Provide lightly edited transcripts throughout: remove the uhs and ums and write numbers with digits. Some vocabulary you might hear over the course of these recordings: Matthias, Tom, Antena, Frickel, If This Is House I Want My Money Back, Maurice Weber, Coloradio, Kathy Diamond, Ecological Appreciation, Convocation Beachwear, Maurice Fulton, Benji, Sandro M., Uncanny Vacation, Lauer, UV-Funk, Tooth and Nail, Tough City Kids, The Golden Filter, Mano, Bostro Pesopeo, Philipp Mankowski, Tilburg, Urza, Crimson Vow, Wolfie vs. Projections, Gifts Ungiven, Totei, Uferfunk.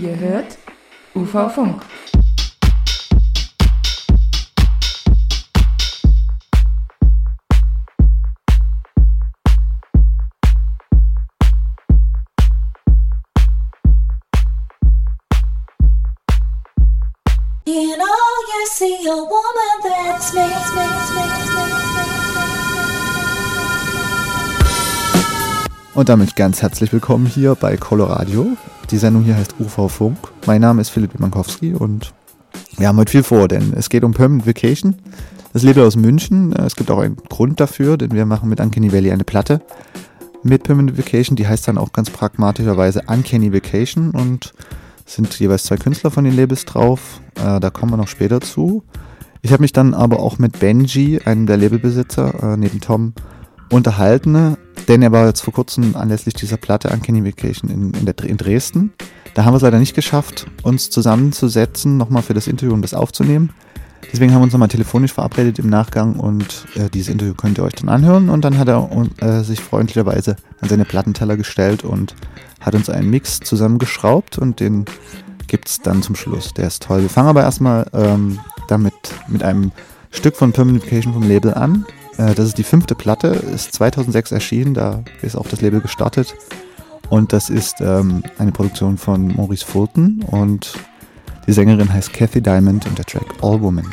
Ihr hört UV-Funk. You know, you see a woman that's Und damit ganz herzlich willkommen hier bei Coloradio. Die Sendung hier heißt UV-Funk. Mein Name ist Philipp Mankowski und wir haben heute viel vor, denn es geht um Permanent Vacation. Das Label aus München. Es gibt auch einen Grund dafür, denn wir machen mit Uncanny Valley eine Platte mit Permanent Vacation. Die heißt dann auch ganz pragmatischerweise Uncanny Vacation und sind jeweils 2 Künstler von den Labels drauf, da kommen wir noch später zu. Ich habe mich dann aber auch mit Benji, einem der Labelbesitzer, neben Tom, unterhalten, denn er war jetzt vor kurzem anlässlich dieser Platte Uncanny Vacation in Dresden. Da haben wir es leider nicht geschafft, uns zusammenzusetzen, nochmal für das Interview, um das aufzunehmen. Deswegen haben wir uns nochmal telefonisch verabredet im Nachgang und dieses Interview könnt ihr euch dann anhören. Und dann hat er sich freundlicherweise an seine Plattenteller gestellt und hat uns einen Mix zusammengeschraubt und den gibt's dann zum Schluss. Der ist toll. Wir fangen aber erstmal damit mit einem Stück von Permanent Vacation vom Label an. Das ist die 5. Platte, ist 2006 erschienen, da ist auch das Label gestartet. Und das ist eine Produktion von Maurice Fulton und die Sängerin heißt Kathy Diamond und der Track All Woman.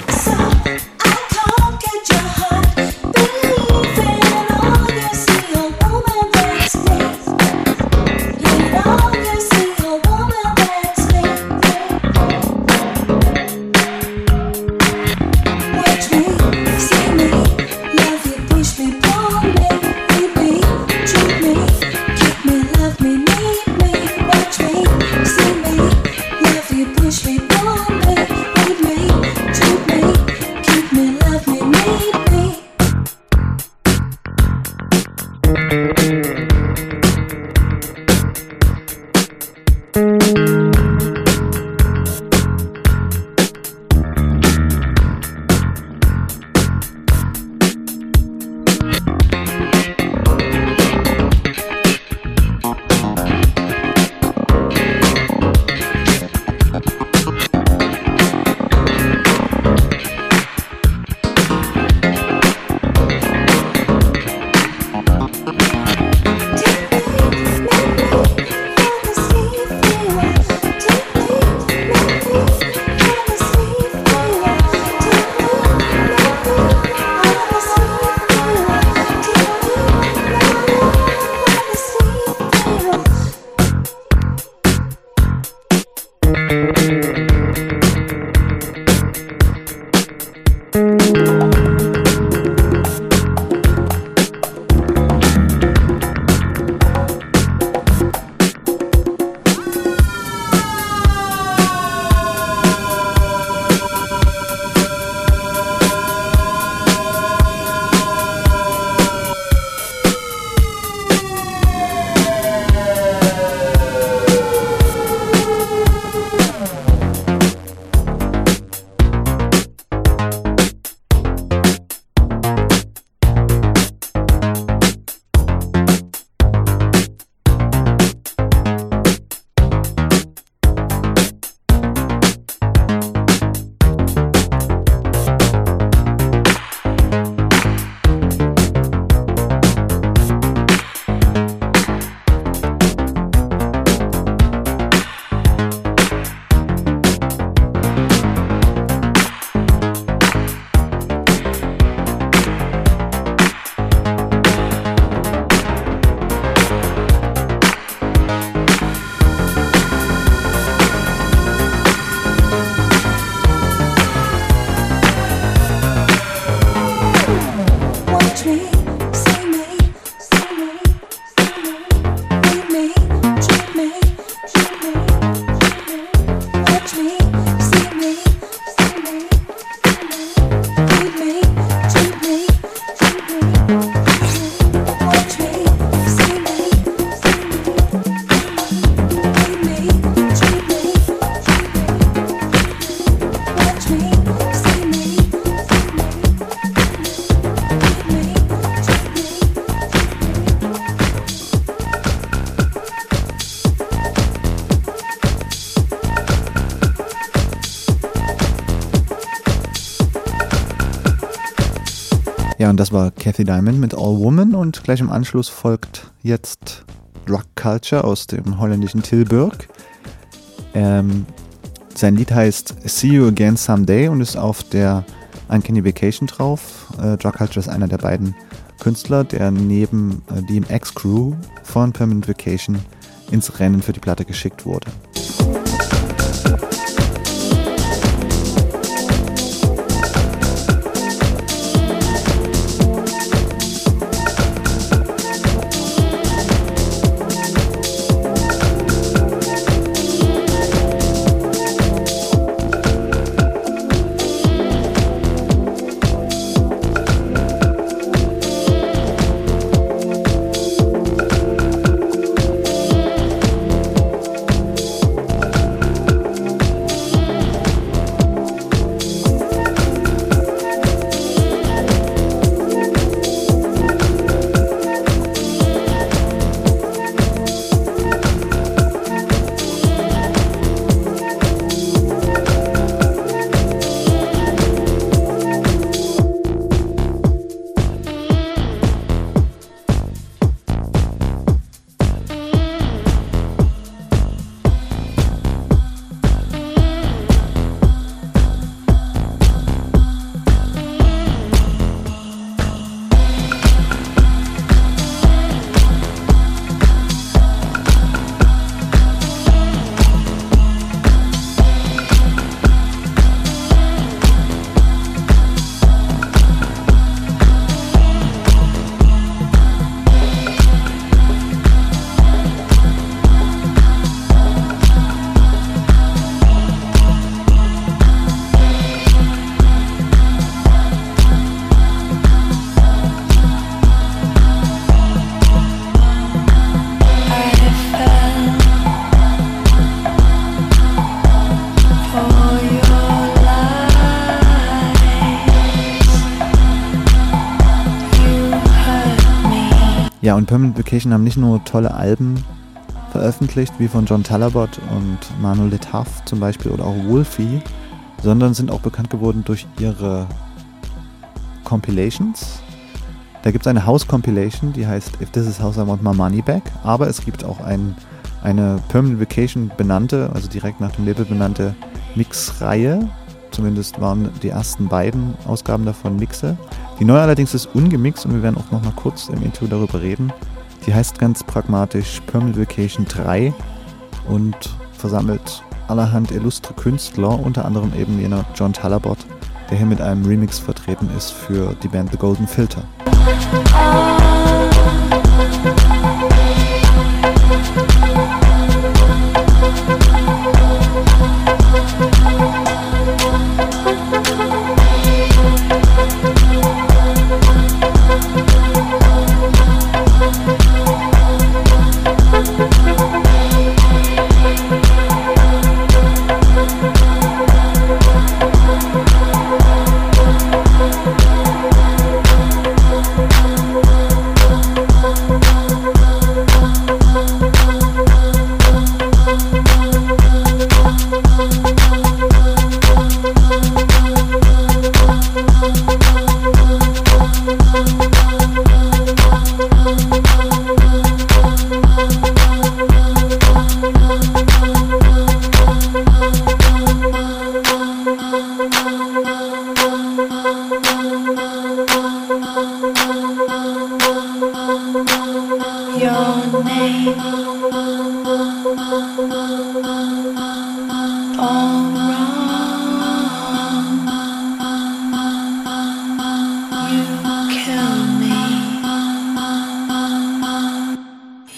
Kathy Diamond mit All Woman und gleich im Anschluss folgt jetzt Drug Culture aus dem holländischen Tilburg. Sein Lied heißt See You Again Someday und ist auf der Uncanny Vacation drauf. Drug Culture ist einer der beiden Künstler, der neben DMX-Crew von Permanent Vacation ins Rennen für die Platte geschickt wurde. Ja, und Permanent Vacation haben nicht nur tolle Alben veröffentlicht, wie von John Talabot und Manuel Tuffe zum Beispiel oder auch Wolfie, sondern sind auch bekannt geworden durch ihre Compilations. Da gibt es eine House-Compilation, die heißt If This Is House I Want My Money Back, aber es gibt auch eine Permanent Vacation benannte, also direkt nach dem Label benannte Mix-Reihe. Zumindest waren die ersten beiden Ausgaben davon Mixe. Die neue allerdings ist ungemixt und wir werden auch noch mal kurz im Intro darüber reden. Die heißt ganz pragmatisch Permanent Vacation 3 und versammelt allerhand illustre Künstler, unter anderem eben jener John Talabot, der hier mit einem Remix vertreten ist für die Band The Golden Filter.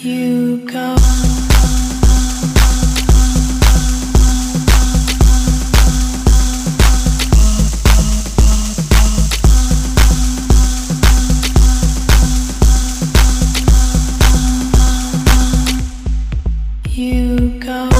You go.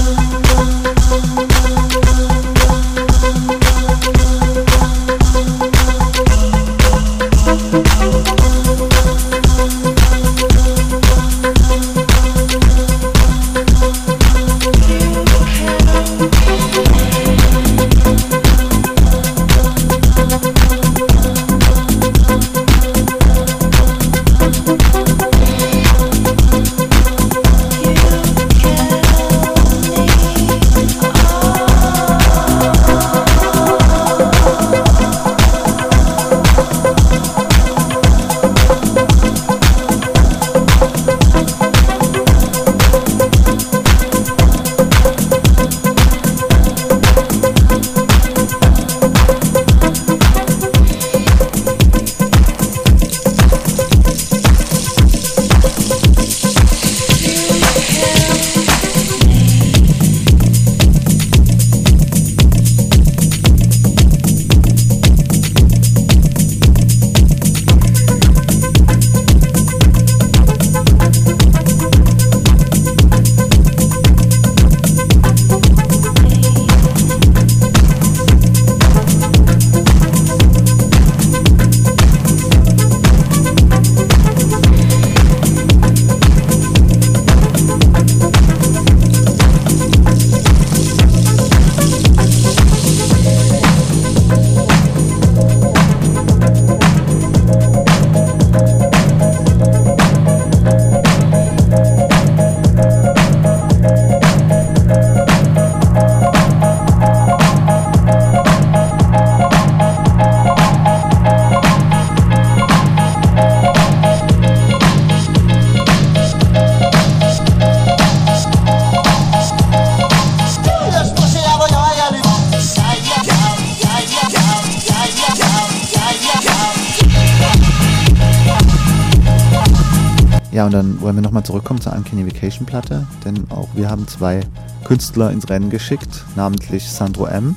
Ja, und dann wollen wir nochmal zurückkommen zur Uncanny Vacation Platte, denn auch wir haben zwei Künstler ins Rennen geschickt, namentlich Sandro M.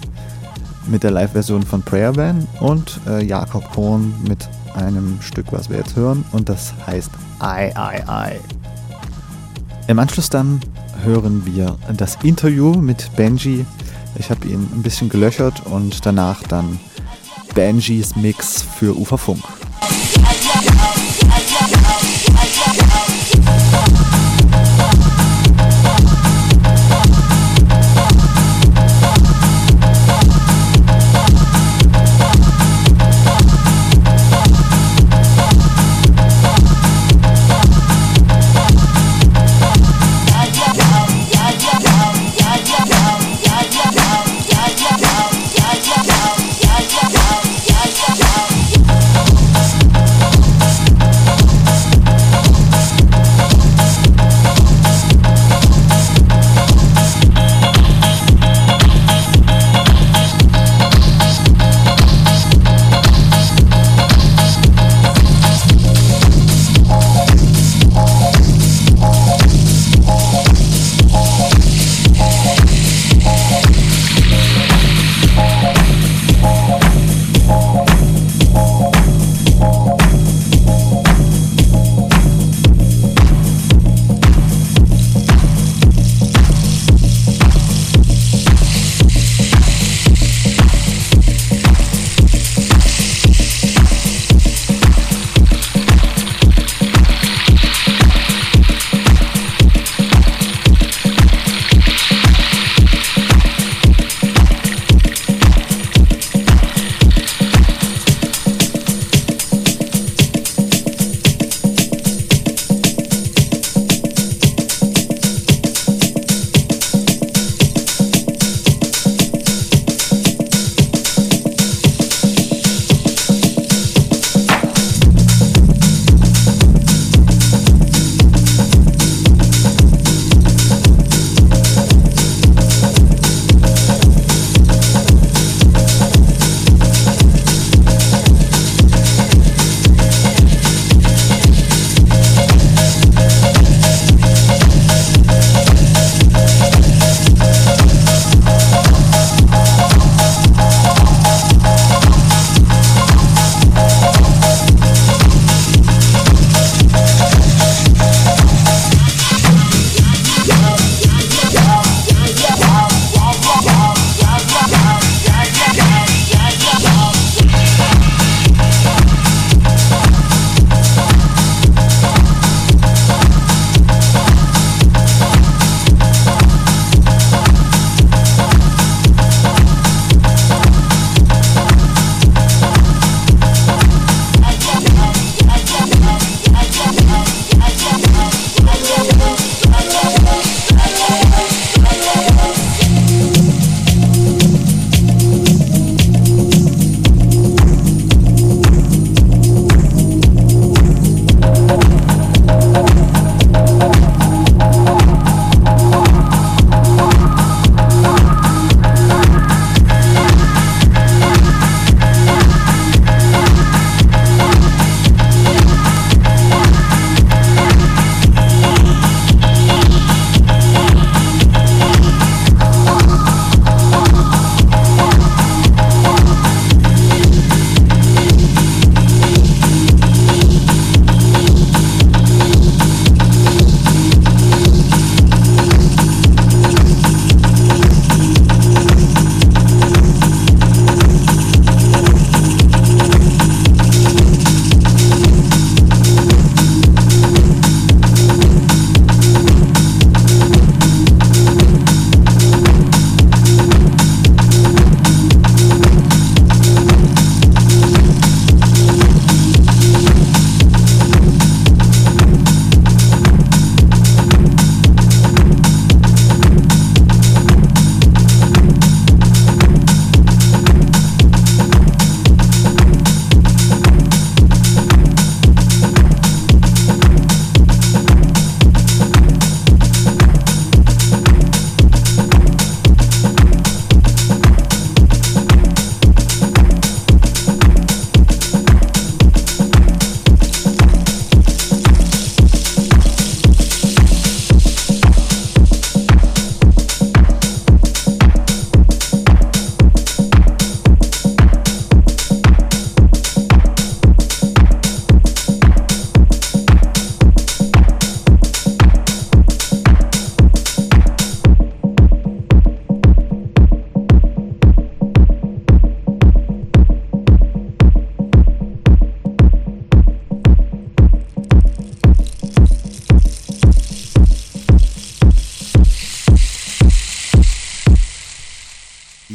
mit der Live-Version von Prayer Van und Jakob Korn mit einem Stück, was wir jetzt hören, und das heißt I. Im Anschluss dann hören wir das Interview mit Benji. Ich habe ihn ein bisschen gelöchert und danach dann Benjis Mix für Uferfunk.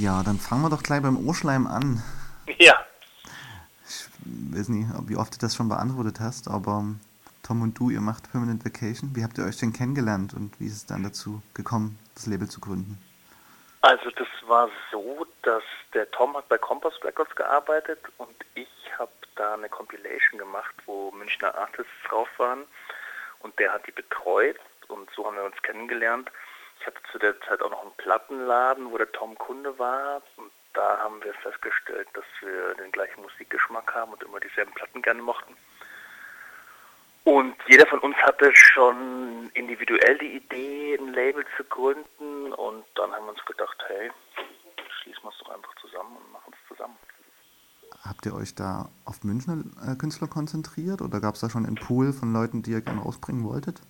Ja, dann fangen wir doch gleich beim Ohrschleim an. Ja. Ich weiß nicht, wie oft du das schon beantwortet hast, aber Tom und du, ihr macht Permanent Vacation. Wie habt ihr euch denn kennengelernt und wie ist es dann dazu gekommen, das Label zu gründen? Also das war so, dass der Tom hat bei Compost Records gearbeitet und ich habe da eine Compilation gemacht, wo Münchner Artists drauf waren und der hat die betreut und so haben wir uns kennengelernt. Ich hatte zu der Zeit auch noch einen Plattenladen, wo der Tom Kunde war und da haben wir festgestellt, dass wir den gleichen Musikgeschmack haben und immer dieselben Platten gerne mochten. Und jeder von uns hatte schon individuell die Idee, ein Label zu gründen und dann haben wir uns gedacht, hey, schließen wir es doch einfach zusammen und machen es zusammen. Habt ihr euch da auf Münchner Künstler konzentriert oder gab es da schon einen Pool von Leuten, die ihr gerne rausbringen wolltet?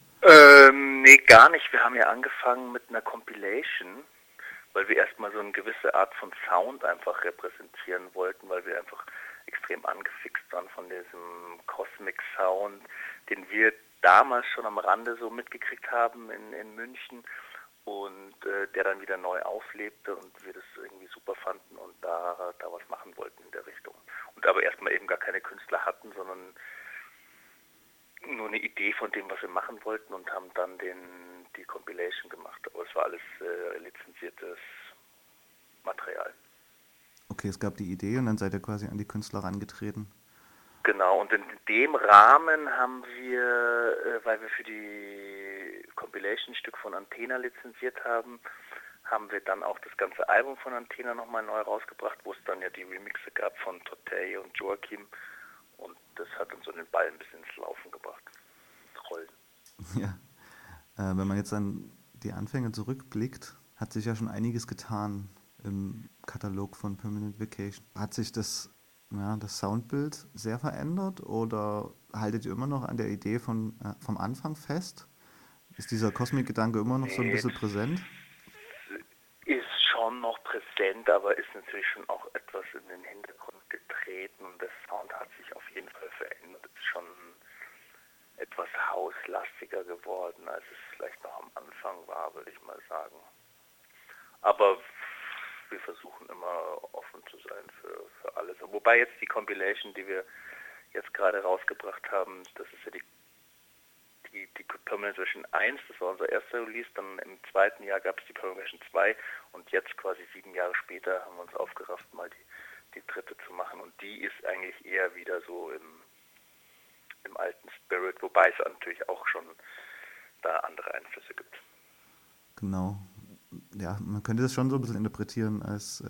Nee, gar nicht. Wir haben ja angefangen mit einer Compilation, weil wir erstmal so eine gewisse Art von Sound einfach repräsentieren wollten, weil wir einfach extrem angefixt waren von diesem Cosmic Sound, den wir damals schon am Rande so mitgekriegt haben in München und der dann wieder neu auflebte und wir das irgendwie super fanden und da was machen wollten in der Richtung. Und aber erstmal eben gar keine Künstler hatten, sondern nur eine Idee von dem, was wir machen wollten und haben dann die Compilation gemacht. Aber es war alles lizenziertes Material. Okay, es gab die Idee und dann seid ihr quasi an die Künstler herangetreten. Genau, und in dem Rahmen haben wir, weil wir für die Compilation ein Stück von Antena lizenziert haben, haben wir dann auch das ganze Album von Antena nochmal neu rausgebracht, wo es dann ja die Remixe gab von Totei und Joachim. Und das hat uns so den Ball ein bisschen ins Laufen gebracht. Rollen. Ja, wenn man jetzt an die Anfänge zurückblickt, hat sich ja schon einiges getan im Katalog von Permanent Vacation. Hat sich das Soundbild sehr verändert oder haltet ihr immer noch an der Idee vom Anfang fest? Ist dieser Kosmikgedanke immer noch so ein bisschen präsent? Ist schon noch präsent, aber ist natürlich schon auch etwas in den Hintergrund getreten und der Sound hat sich auf jeden Fall verändert. Ist schon etwas hauslastiger geworden, als es vielleicht noch am Anfang war, würde ich mal sagen. Aber wir versuchen immer offen zu sein für alles. Wobei jetzt die Compilation, die wir jetzt gerade rausgebracht haben, das ist ja die Permanent Version 1, das war unser erster Release, dann im zweiten Jahr gab es die Permanent Version 2 und jetzt quasi 7 Jahre später haben wir uns aufgerafft, mal die dritte zu machen und die ist eigentlich eher wieder so im alten Spirit, wobei es natürlich auch schon da andere Einflüsse gibt. Genau. Ja, man könnte das schon so ein bisschen interpretieren als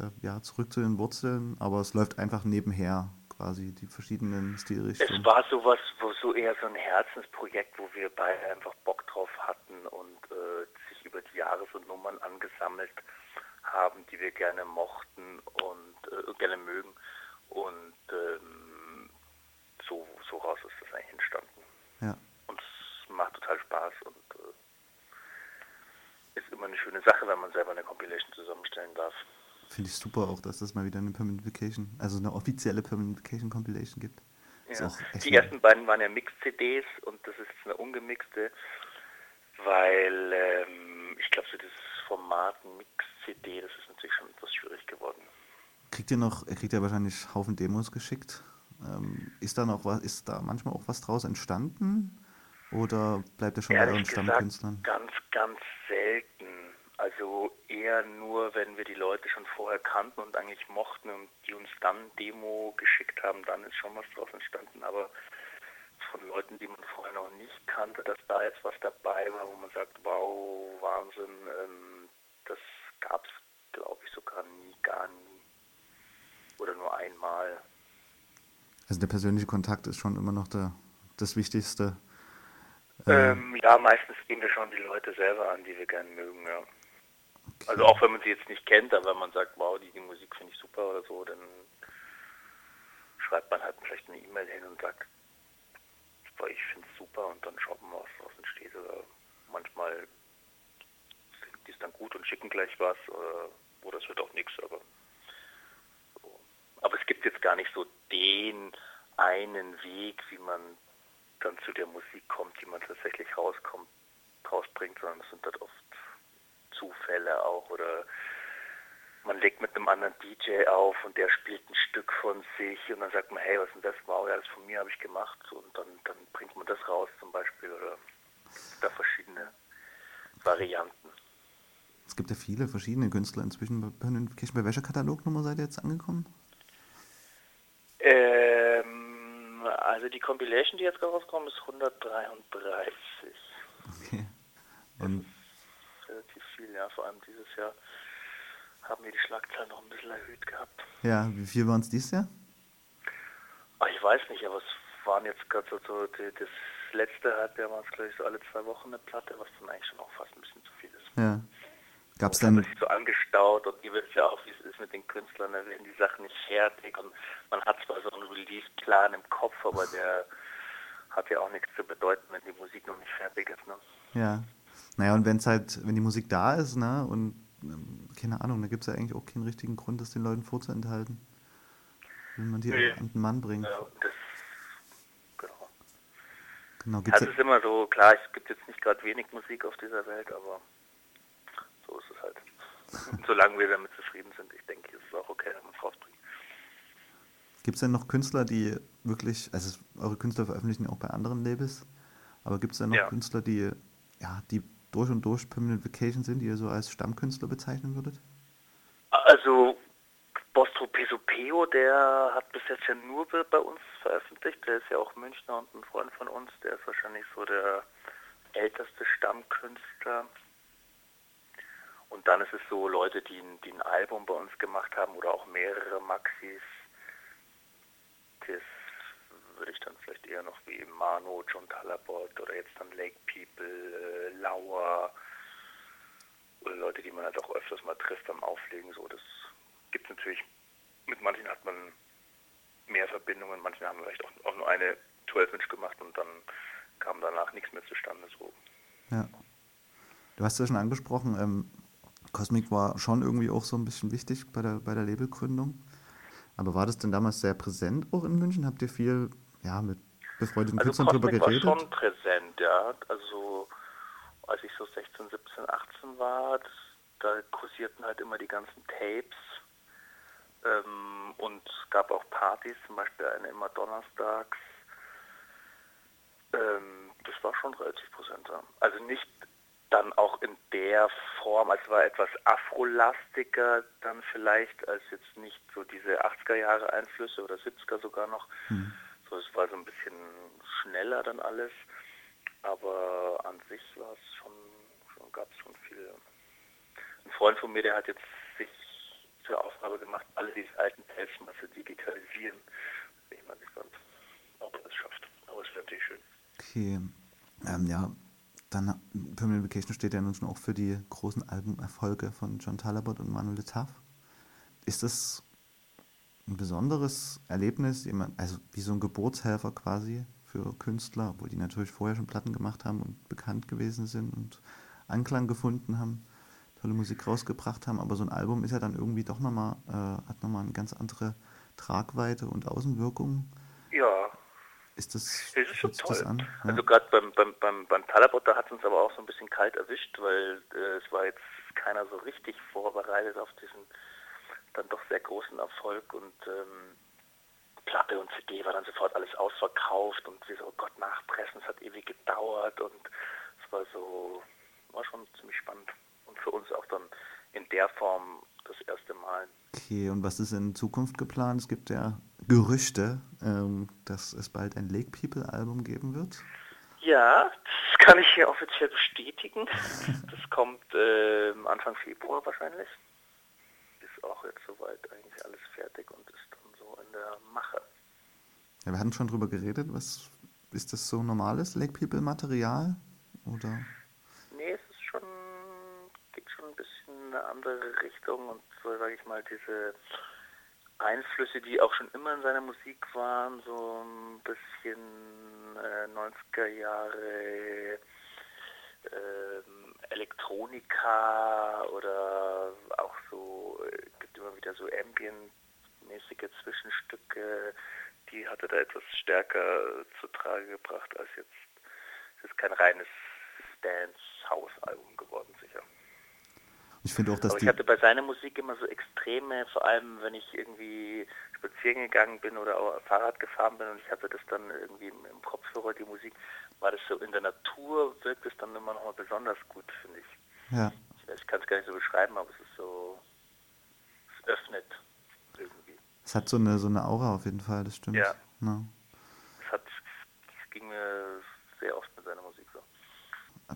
zurück zu den Wurzeln, aber es läuft einfach nebenher quasi die verschiedenen Stilrichtungen. Es war sowas, wo so eher so ein Herzensprojekt, wo wir beide einfach Bock drauf hatten und sich über die Jahre so Nummern angesammelt haben, die wir gerne mochten und gerne mögen und so raus ist das eigentlich entstanden. Ja. Und es macht total Spaß und ist immer eine schöne Sache, wenn man selber eine Compilation zusammenstellen darf. Finde ich super auch, dass das mal wieder eine Permanent Vacation, also eine offizielle Permanent Vacation Compilation gibt. Ja. Die ersten beiden waren ja Mix-CDs und das ist eine ungemixte, weil ich glaube, so dieses Format Mix-CD, das ist natürlich schon etwas schwierig geworden. Kriegt ihr wahrscheinlich Haufen Demos geschickt. Ist da manchmal auch was draus entstanden? Oder bleibt er schon bei euren Stammkünstlern? Ganz, ganz selten. Also eher nur, wenn wir die Leute schon vorher kannten und eigentlich mochten und die uns dann Demo geschickt haben, dann ist schon was draus entstanden. Aber von Leuten, die man vorher noch nicht kannte, dass da jetzt was dabei war, wo man sagt, wow, Wahnsinn, das gab es, glaube ich, sogar nie, gar nie. Oder nur einmal. Also der persönliche Kontakt ist schon immer noch das Wichtigste. Ja, meistens gehen wir schon die Leute selber an, die wir gerne mögen, ja. Okay. Also auch wenn man sie jetzt nicht kennt, aber wenn man sagt, wow, die Musik finde ich super oder so, dann schreibt man halt vielleicht eine E-Mail hin und sagt, ich finde es super und dann schauen wir, was draußen steht. Oder manchmal finden die es dann gut und schicken gleich was oder es wird auch nichts, aber so. Aber es gibt jetzt gar nicht so den einen Weg, wie man dann zu der Musik kommt, die man tatsächlich rausbringt, sondern es sind halt oft Zufälle auch oder man legt mit einem anderen DJ auf und der spielt ein Stück von sich und dann sagt man, hey, was ist denn das? Wow, ja, das von mir habe ich gemacht und dann bringt man das raus zum Beispiel oder da verschiedene Varianten. Es gibt ja viele verschiedene Künstler inzwischen. Bei welcher Katalognummer seid ihr jetzt angekommen? Also die Compilation, die jetzt rauskommt, ist 133. Okay. Und relativ viel, ja. Vor allem dieses Jahr haben wir die Schlagzeilen noch ein bisschen erhöht gehabt. Ja, wie viel waren es dieses Jahr? Ach, ich weiß nicht, aber es waren jetzt gerade so das letzte Halbjahr waren es, glaube ich, so alle 2 Wochen eine Platte, was dann eigentlich schon auch fast ein bisschen zu viel ist. Ja. Gab's dann sich so angestaut und ihr wisst ja auch, wie es ist mit den Künstlern, dann werden die Sachen nicht fertig und man hat zwar so einen Release-Plan im Kopf, aber der hat ja auch nichts zu bedeuten, wenn die Musik noch nicht fertig ist, ne? Ja. Naja, und wenn die Musik da ist, ne, und keine Ahnung, da gibt es ja eigentlich auch keinen richtigen Grund, das den Leuten vorzuenthalten, wenn man die an den Mann bringt. Ja, das, genau. Das ist immer so, klar, es gibt jetzt nicht gerade wenig Musik auf dieser Welt, aber so ist es halt. Solange wir damit zufrieden sind, ich denke, ist es auch okay, wenn man es rausbringt. Gibt es denn noch Künstler, die wirklich, also eure Künstler veröffentlichen ja auch bei anderen Labels, aber gibt es denn noch Künstler, die durch und durch Permanent Vacation sind, die ihr so als Stammkünstler bezeichnen würdet? Also Bostro Pesopeo, der hat bis jetzt ja nur bei uns veröffentlicht, der ist ja auch Münchner und ein Freund von uns, der ist wahrscheinlich so der älteste Stammkünstler. Und dann ist es so Leute, die ein Album bei uns gemacht haben oder auch mehrere Maxis, das würde ich dann vielleicht eher noch wie Mano, John Talabot oder jetzt dann Lake People, Lauer oder Leute, die man halt auch öfters mal trifft beim Auflegen. So, das gibt es natürlich, mit manchen hat man mehr Verbindungen, manchen haben vielleicht auch nur eine 12-Inch gemacht und dann kam danach nichts mehr zustande. So. Ja. Du hast ja schon angesprochen, Cosmic war schon irgendwie auch so ein bisschen wichtig bei der Labelgründung. Aber war das denn damals sehr präsent auch in München? Habt ihr viel mit befreundeten Künstlern drüber geredet? Also Cosmic war schon präsent, ja. Also als ich so 16, 17, 18 war, da kursierten halt immer die ganzen Tapes. Und es gab auch Partys, zum Beispiel eine immer donnerstags. Das war schon relativ präsent. Ja. Also nicht dann auch in der Form, also war etwas afrolastiger dann vielleicht, als jetzt nicht so diese 80er-Jahre-Einflüsse oder 70er sogar noch. Mhm. So, es war so ein bisschen schneller dann alles, aber an sich war es schon gab es schon viel. Ein Freund von mir, der hat jetzt sich zur Aufgabe gemacht, alle diese alten Tapes mal zu digitalisieren. Bin ich mal gespannt, ob er das schafft. Aber es wäre natürlich schön. Okay, Dann Permanent Vacation steht ja nun schon auch für die großen Albumerfolge von John Talabot und Manuel Tuffe. Ist das ein besonderes Erlebnis, also wie so ein Geburtshelfer quasi für Künstler, obwohl die natürlich vorher schon Platten gemacht haben und bekannt gewesen sind und Anklang gefunden haben, tolle Musik rausgebracht haben, aber so ein Album ist ja dann irgendwie doch nochmal, hat nochmal eine ganz andere Tragweite und Außenwirkung. Ja. Es ist schon toll. Ja. Also gerade beim Talabot, da hat es uns aber auch so ein bisschen kalt erwischt, weil es war jetzt keiner so richtig vorbereitet auf diesen dann doch sehr großen Erfolg und Platte und CD war dann sofort alles ausverkauft und wir so, oh Gott, nachpressen, es hat ewig gedauert und es war schon ziemlich spannend und für uns auch dann in der Form das erste Mal. Okay, und was ist in Zukunft geplant? Es gibt ja Gerüchte, dass es bald ein Lake People-Album geben wird. Ja, das kann ich hier offiziell bestätigen. Das kommt Anfang Februar wahrscheinlich. Ist auch jetzt soweit eigentlich alles fertig und ist dann so in der Mache. Ja, wir hatten schon drüber geredet. Was ist das so normales Lake People-Material? Oder? Nee, es ist geht schon ein bisschen in eine andere Richtung und so, sage ich mal, diese Einflüsse, die auch schon immer in seiner Musik waren, so ein bisschen 90er Jahre Elektronika oder auch so, gibt immer wieder so ambient-mäßige Zwischenstücke, die hat er da etwas stärker zu Trage gebracht als jetzt. Es ist kein reines Dance-House-Album geworden, sicher. Ich finde auch, dass aber ich hatte bei seiner Musik immer so extreme, vor allem wenn ich irgendwie spazieren gegangen bin oder auch Fahrrad gefahren bin und ich hatte das dann irgendwie im Kopfhörer, die Musik, war das so in der Natur, wirkt es dann immer noch mal besonders gut, finde ich. Ja. Ich kann es gar nicht so beschreiben, aber es ist so, es öffnet irgendwie. Es hat so eine Aura auf jeden Fall, das stimmt. Ja. No. Es ging mir sehr oft mit seiner Musik so.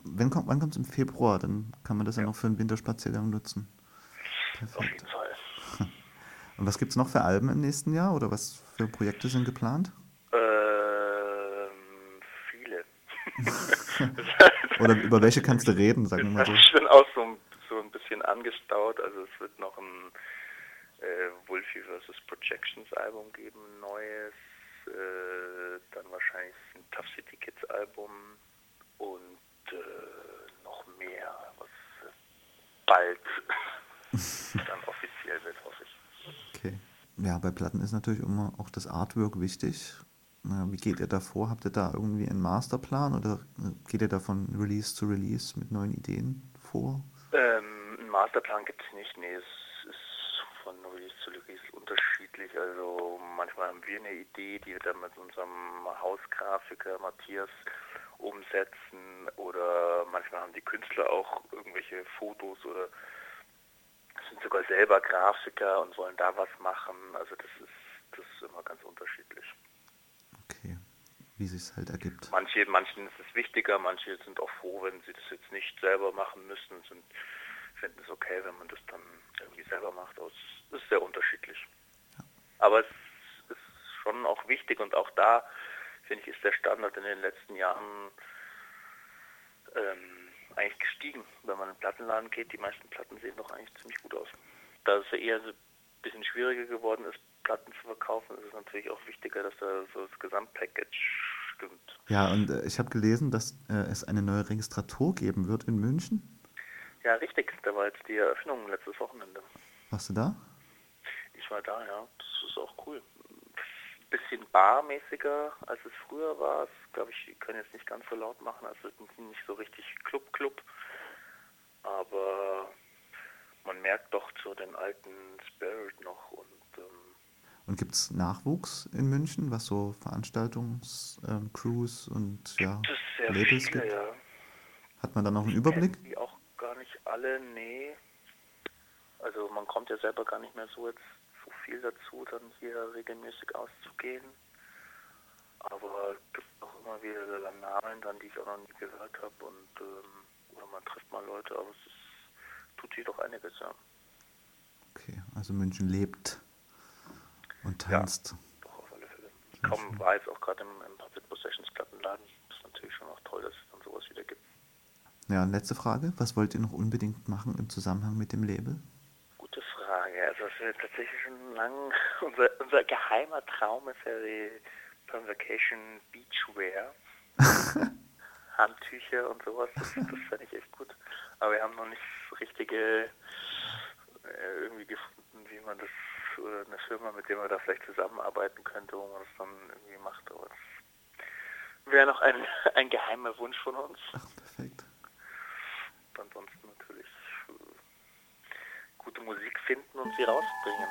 Wann kommt es im Februar? Dann kann man das ja noch für einen Winterspaziergang nutzen. Perfekt. Auf jeden Fall. Und was gibt es noch für Alben im nächsten Jahr oder was für Projekte sind geplant? Viele. Oder über welche kannst du reden, sagen wir mal so. Ich bin auch so ein bisschen angestaut. Also es wird noch ein Wolfie vs. Projections Album geben, neues. Dann wahrscheinlich ein Tough City Kids Album und noch mehr, was bald dann offiziell wird, hoffe ich. Okay. Ja, bei Platten ist natürlich immer auch das Artwork wichtig. Wie geht ihr da vor? Habt ihr da irgendwie einen Masterplan oder geht ihr da von Release zu Release mit neuen Ideen vor? Einen Masterplan gibt es nicht, nee, es ist von Release zu Release unterschiedlich. Also manchmal haben wir eine Idee, die wir dann mit unserem Hausgrafiker Matthias umsetzen oder manchmal haben die Künstler auch irgendwelche Fotos oder sind sogar selber Grafiker und wollen da was machen. Also das ist immer ganz unterschiedlich. Okay, wie sich es halt ergibt. Manchen ist es wichtiger, manche sind auch froh, wenn sie das jetzt nicht selber machen müssen und finden es okay, wenn man das dann irgendwie selber macht. Also es ist sehr unterschiedlich. Ja. Aber es ist schon auch wichtig und auch da, finde ich, ist der Standard in den letzten Jahren eigentlich gestiegen. Wenn man in den Plattenladen geht, die meisten Platten sehen doch eigentlich ziemlich gut aus. Da es ja eher so ein bisschen schwieriger geworden ist, Platten zu verkaufen, ist es natürlich auch wichtiger, dass da so das Gesamtpackage stimmt. Ja, und ich habe gelesen, dass es eine neue Registratur geben wird in München. Ja, richtig. Da war jetzt die Eröffnung letztes Wochenende. Warst du da? Ich war da, ja. Das ist auch cool. Ein bisschen barmäßiger, als es früher war. Das, glaube ich, können jetzt nicht ganz so laut machen. Also nicht so richtig Club. Aber man merkt doch so den alten Spirit noch. Und gibt es Nachwuchs in München, was so Veranstaltungscrews und ja, Labels viele, gibt? Ja. Hat man da noch einen Überblick? Die auch gar nicht alle, nee. Also man kommt ja selber gar nicht mehr so jetzt so viel dazu, dann hier regelmäßig auszugehen. Aber es gibt auch immer wieder Namen, dann die ich auch noch nie gehört habe und oder man trifft mal Leute, aber tut sich doch einiges, ja. Okay, also München lebt und tanzt. Ja, doch auf alle Fälle. Kaum war jetzt auch gerade im Puppet Possessions Plattenladen. Das ist natürlich schon auch toll, dass es dann sowas wieder gibt. Ja, und letzte Frage. Was wollt ihr noch unbedingt machen im Zusammenhang mit dem Label? Gute Frage. Also das ist tatsächlich schon lang. Unser geheimer Traum ist ja die Convocation Beachwear. Handtücher und sowas. Das fände ich echt gut. Aber wir haben noch nicht das richtige irgendwie gefunden, wie man das, oder eine Firma, mit der man da vielleicht zusammenarbeiten könnte, wo man das dann irgendwie macht. Aber das wäre noch ein geheimer Wunsch von uns. Ach, perfekt. Ansonsten natürlich gute Musik finden und sie rausbringen.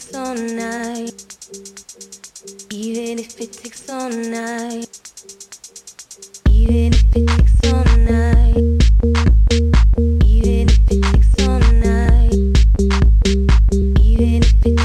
takes all night. Even if it takes all night. Even if it takes all night. Even if it takes all night. Even if it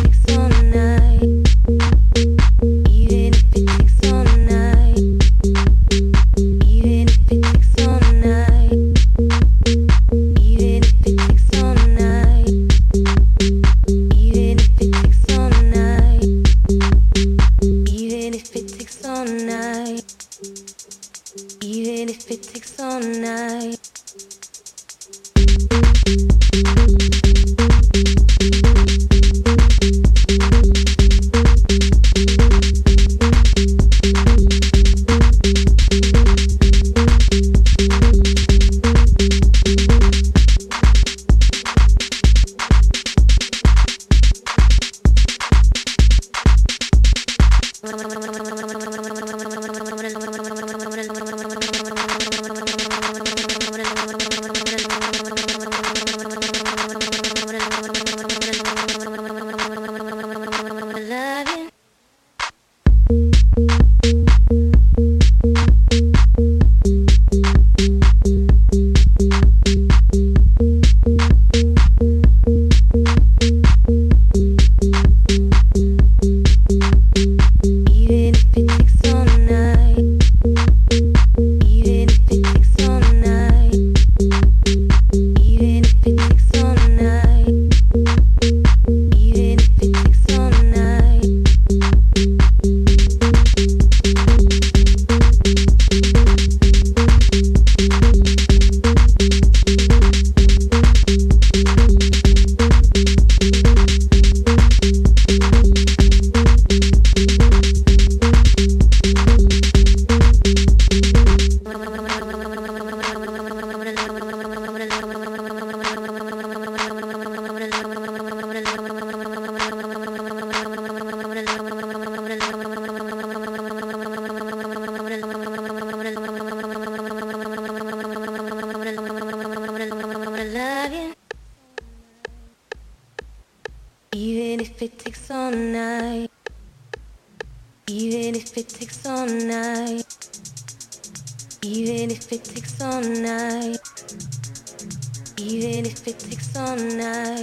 takes all night. Even if it takes all night.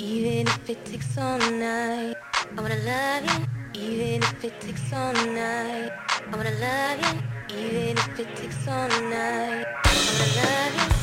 Even if it takes all night. Even if it takes all night. Even if it takes all night. Even if it takes all night. Even if it takes all night. Even if it takes all night, I'm gonna love you.